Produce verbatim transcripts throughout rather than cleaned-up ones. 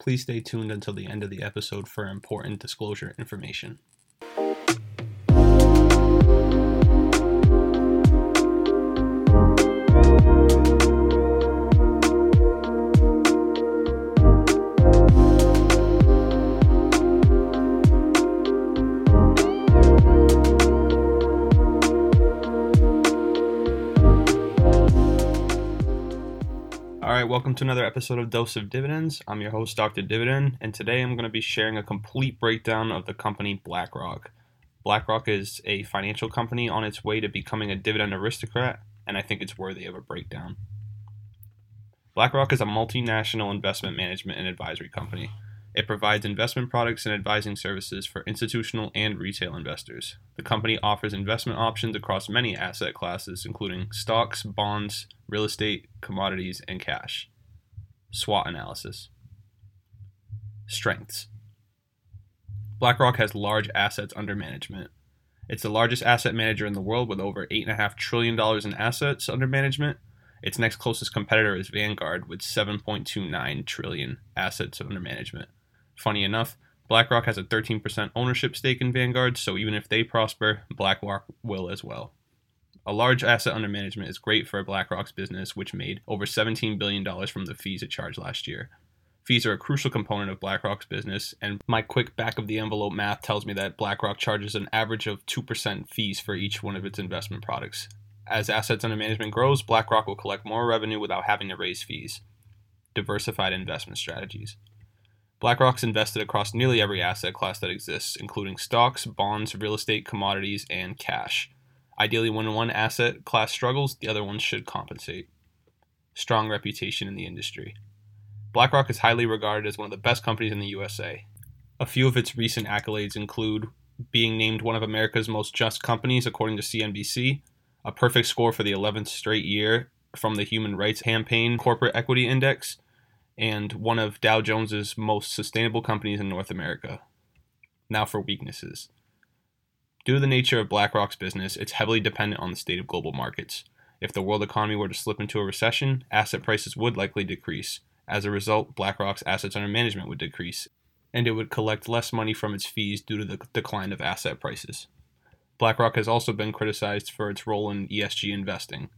Please stay tuned until the end of the episode for important disclosure information. Welcome to another episode of Dose of Dividends. I'm your host, Doctor Dividend, and today I'm going to be sharing a complete breakdown of the company BlackRock. BlackRock is a financial company on its way to becoming a dividend aristocrat, and I think it's worthy of a breakdown. BlackRock is a multinational investment management and advisory company. It provides investment products and advising services for institutional and retail investors. The company offers investment options across many asset classes, including stocks, bonds, real estate, commodities, and cash. SWOT analysis. Strengths. BlackRock has large assets under management. It's the largest asset manager in the world with over eight point five trillion dollars in assets under management. Its next closest competitor is Vanguard with seven point two nine trillion dollars assets under management. Funny enough, BlackRock has a thirteen percent ownership stake in Vanguard, so even if they prosper, BlackRock will as well. A large asset under management is great for BlackRock's business, which made over seventeen billion dollars from the fees it charged last year. Fees are a crucial component of BlackRock's business, and my quick back-of-the-envelope math tells me that BlackRock charges an average of two percent fees for each one of its investment products. As assets under management grows, BlackRock will collect more revenue without having to raise fees. Diversified investment strategies. BlackRock's invested across nearly every asset class that exists, including stocks, bonds, real estate, commodities, and cash. Ideally, when one asset class struggles, the other one should compensate. Strong reputation in the industry. BlackRock is highly regarded as one of the best companies in the U S A. A few of its recent accolades include being named one of America's most just companies, according to C N B C, a perfect score for the eleventh straight year from the Human Rights Campaign Corporate Equity Index, and one of Dow Jones's most sustainable companies in North America. Now for weaknesses. Due to the nature of BlackRock's business, it's heavily dependent on the state of global markets. If the world economy were to slip into a recession, asset prices would likely decrease. As a result, BlackRock's assets under management would decrease, and it would collect less money from its fees due to the decline of asset prices. BlackRock has also been criticized for its role in E S G investing.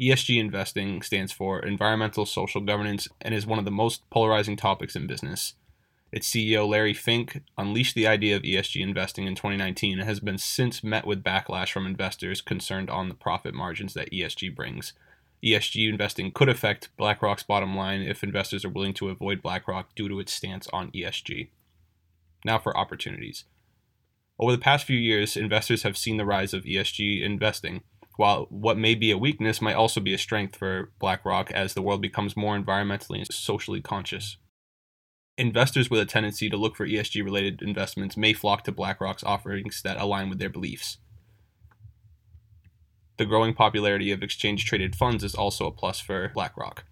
E S G investing stands for Environmental Social Governance and is one of the most polarizing topics in business. Its C E O, Larry Fink, unleashed the idea of E S G investing in twenty nineteen and has been since met with backlash from investors concerned on the profit margins that E S G brings. E S G investing could affect BlackRock's bottom line if investors are willing to avoid BlackRock due to its stance on E S G. Now for opportunities. Over the past few years, investors have seen the rise of E S G investing, while what may be a weakness might also be a strength for BlackRock as the world becomes more environmentally and socially conscious. Investors with a tendency to look for E S G-related investments may flock to BlackRock's offerings that align with their beliefs. The growing popularity of exchange-traded funds is also a plus for BlackRock.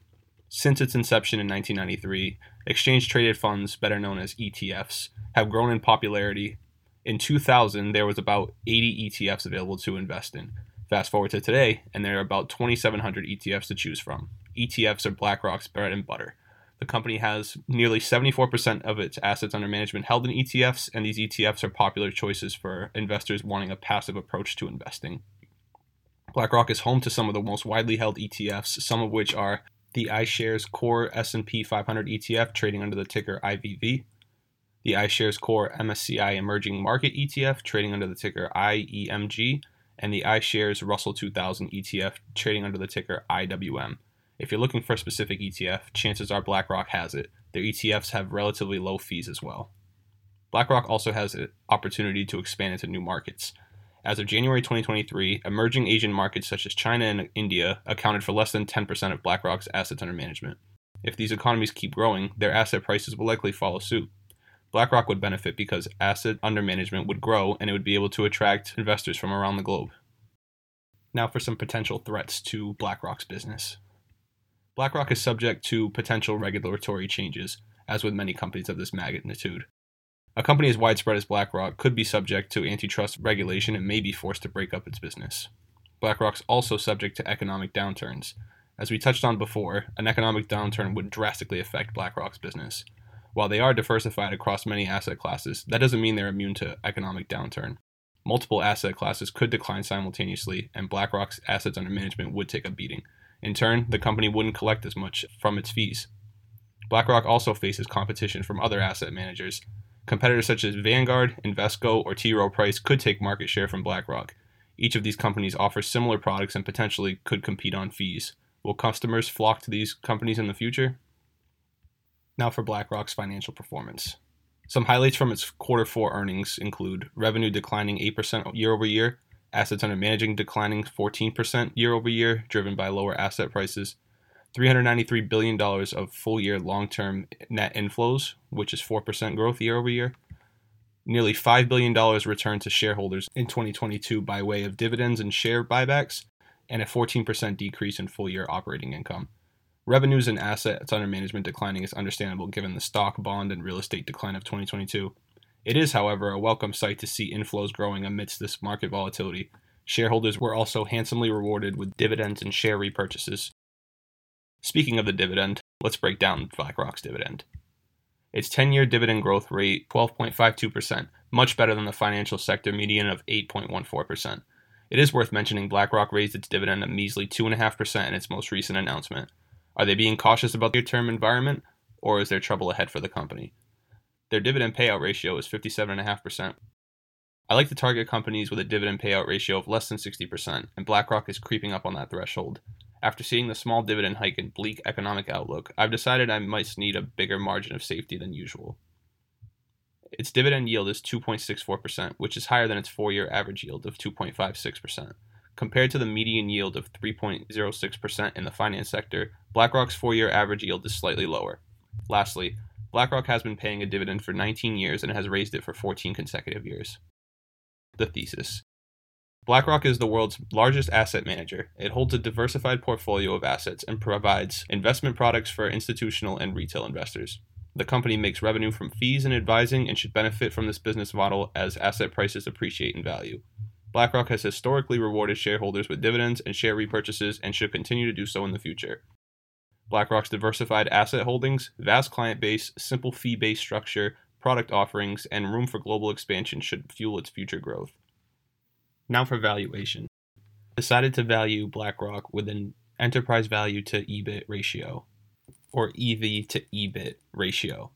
Since its inception in nineteen ninety-three, exchange-traded funds, better known as E T Fs, have grown in popularity. In two thousand, there was about eighty E T Fs available to invest in. Fast forward to today, and there are about twenty-seven hundred E T Fs to choose from. E T Fs are BlackRock's bread and butter. The company has nearly seventy-four percent of its assets under management held in E T Fs, and these E T Fs are popular choices for investors wanting a passive approach to investing. BlackRock is home to some of the most widely held E T Fs, some of which are the iShares Core S and P five hundred E T F, trading under the ticker I V V. The iShares Core M S C I Emerging Market E T F, trading under the ticker I E M G, and the iShares Russell two thousand E T F, trading under the ticker I W M. If you're looking for a specific E T F, chances are BlackRock has it. Their E T Fs have relatively low fees as well. BlackRock also has an opportunity to expand into new markets. As of January twenty twenty-three, emerging Asian markets such as China and India accounted for less than ten percent of BlackRock's assets under management. If these economies keep growing, their asset prices will likely follow suit. BlackRock would benefit because asset under management would grow and it would be able to attract investors from around the globe. Now for some potential threats to BlackRock's business. BlackRock is subject to potential regulatory changes, as with many companies of this magnitude. A company as widespread as BlackRock could be subject to antitrust regulation and may be forced to break up its business. BlackRock's also subject to economic downturns. As we touched on before, an economic downturn would drastically affect BlackRock's business. While they are diversified across many asset classes, that doesn't mean they're immune to economic downturn. Multiple asset classes could decline simultaneously, and BlackRock's assets under management would take a beating. In turn, the company wouldn't collect as much from its fees. BlackRock also faces competition from other asset managers. Competitors such as Vanguard, Invesco, or T. Rowe Price could take market share from BlackRock. Each of these companies offers similar products and potentially could compete on fees. Will customers flock to these companies in the future? Now for BlackRock's financial performance. Some highlights from its quarter four earnings include revenue declining eight percent year over year, assets under management declining fourteen percent year over year, driven by lower asset prices, three hundred ninety-three billion dollars of full-year long-term net inflows, which is four percent growth year over year, nearly five billion dollars returned to shareholders in twenty twenty-two by way of dividends and share buybacks, and a fourteen percent decrease in full-year operating income. Revenues and assets under management declining is understandable given the stock, bond, and real estate decline of twenty twenty-two. It is, however, a welcome sight to see inflows growing amidst this market volatility. Shareholders were also handsomely rewarded with dividends and share repurchases. Speaking of the dividend, let's break down BlackRock's dividend. Its ten-year dividend growth rate, twelve point five two percent, much better than the financial sector median of eight point one four percent. It is worth mentioning BlackRock raised its dividend a measly two point five percent in its most recent announcement. Are they being cautious about their term environment, or is there trouble ahead for the company? Their dividend payout ratio is fifty-seven point five percent. I like to target companies with a dividend payout ratio of less than sixty percent, and BlackRock is creeping up on that threshold. After seeing the small dividend hike and bleak economic outlook, I've decided I might need a bigger margin of safety than usual. Its dividend yield is two point six four percent, which is higher than its four-year average yield of two point five six percent. Compared to the median yield of three point zero six percent in the finance sector, BlackRock's four-year average yield is slightly lower. Lastly, BlackRock has been paying a dividend for nineteen years and has raised it for fourteen consecutive years. The thesis. BlackRock is the world's largest asset manager. It holds a diversified portfolio of assets and provides investment products for institutional and retail investors. The company makes revenue from fees and advising and should benefit from this business model as asset prices appreciate in value. BlackRock has historically rewarded shareholders with dividends and share repurchases and should continue to do so in the future. BlackRock's diversified asset holdings, vast client base, simple fee-based structure, product offerings, and room for global expansion should fuel its future growth. Now for valuation. Decided to value BlackRock with an enterprise value to EBIT ratio, or E V to EBIT ratio.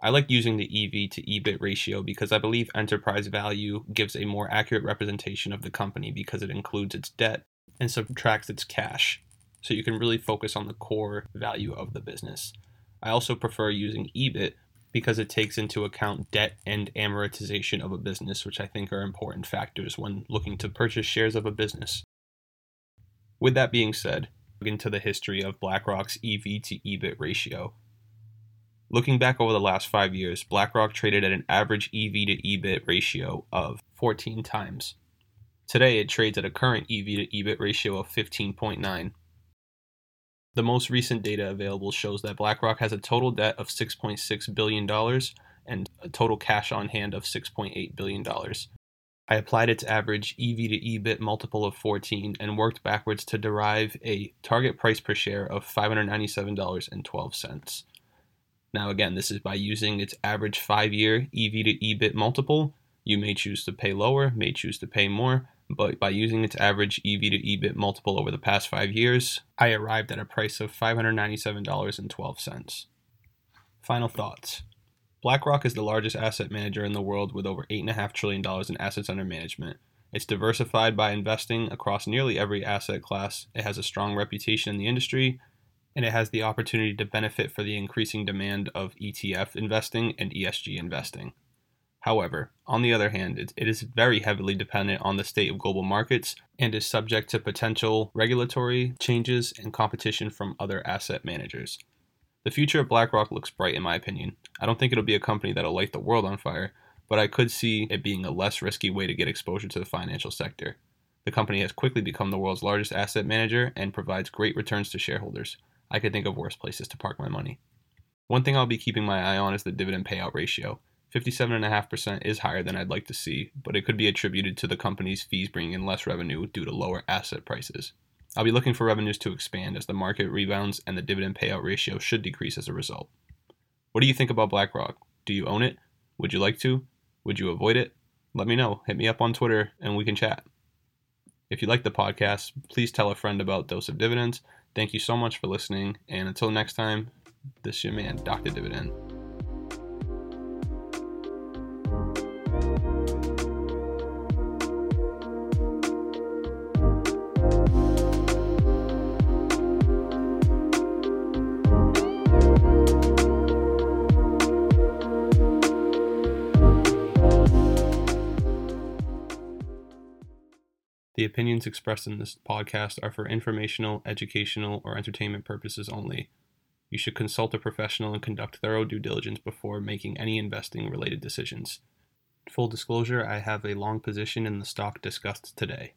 I like using the E V to EBIT ratio because I believe enterprise value gives a more accurate representation of the company because it includes its debt and subtracts its cash, so you can really focus on the core value of the business. I also prefer using EBIT because it takes into account debt and amortization of a business, which I think are important factors when looking to purchase shares of a business. With that being said, into the history of BlackRock's E V to EBIT ratio. Looking back over the last five years, BlackRock traded at an average E V to EBIT ratio of fourteen times. Today, it trades at a current E V to EBIT ratio of fifteen point nine. The most recent data available shows that BlackRock has a total debt of six point six billion dollars and a total cash on hand of six point eight billion dollars. I applied its average E V to EBIT multiple of fourteen and worked backwards to derive a target price per share of five hundred ninety-seven dollars and twelve cents. Now again, this is by using its average five-year E V to EBIT multiple. You may choose to pay lower, may choose to pay more, but by using its average E V to EBIT multiple over the past five years, I arrived at a price of five hundred ninety-seven dollars and twelve cents. Final thoughts. BlackRock is the largest asset manager in the world with over eight point five trillion dollars in assets under management. It's diversified by investing across nearly every asset class. It has a strong reputation in the industry, and it has the opportunity to benefit from the increasing demand of E T F investing and E S G investing. However, on the other hand, it, it is very heavily dependent on the state of global markets and is subject to potential regulatory changes and competition from other asset managers. The future of BlackRock looks bright in my opinion. I don't think it'll be a company that'll light the world on fire, but I could see it being a less risky way to get exposure to the financial sector. The company has quickly become the world's largest asset manager and provides great returns to shareholders. I could think of worse places to park my money. One thing I'll be keeping my eye on is the dividend payout ratio. fifty-seven point five percent is higher than I'd like to see, but it could be attributed to the company's fees bringing in less revenue due to lower asset prices. I'll be looking for revenues to expand as the market rebounds and the dividend payout ratio should decrease as a result. What do you think about BlackRock? Do you own it? Would you like to? Would you avoid it? Let me know. Hit me up on Twitter and we can chat. If you like the podcast, please tell a friend about Dose of Dividends. Thank you so much for listening. And until next time, this is your man, Doctor Dividend. The opinions expressed in this podcast are for informational, educational, or entertainment purposes only. You should consult a professional and conduct thorough due diligence before making any investing-related decisions. Full disclosure, I have a long position in the stock discussed today.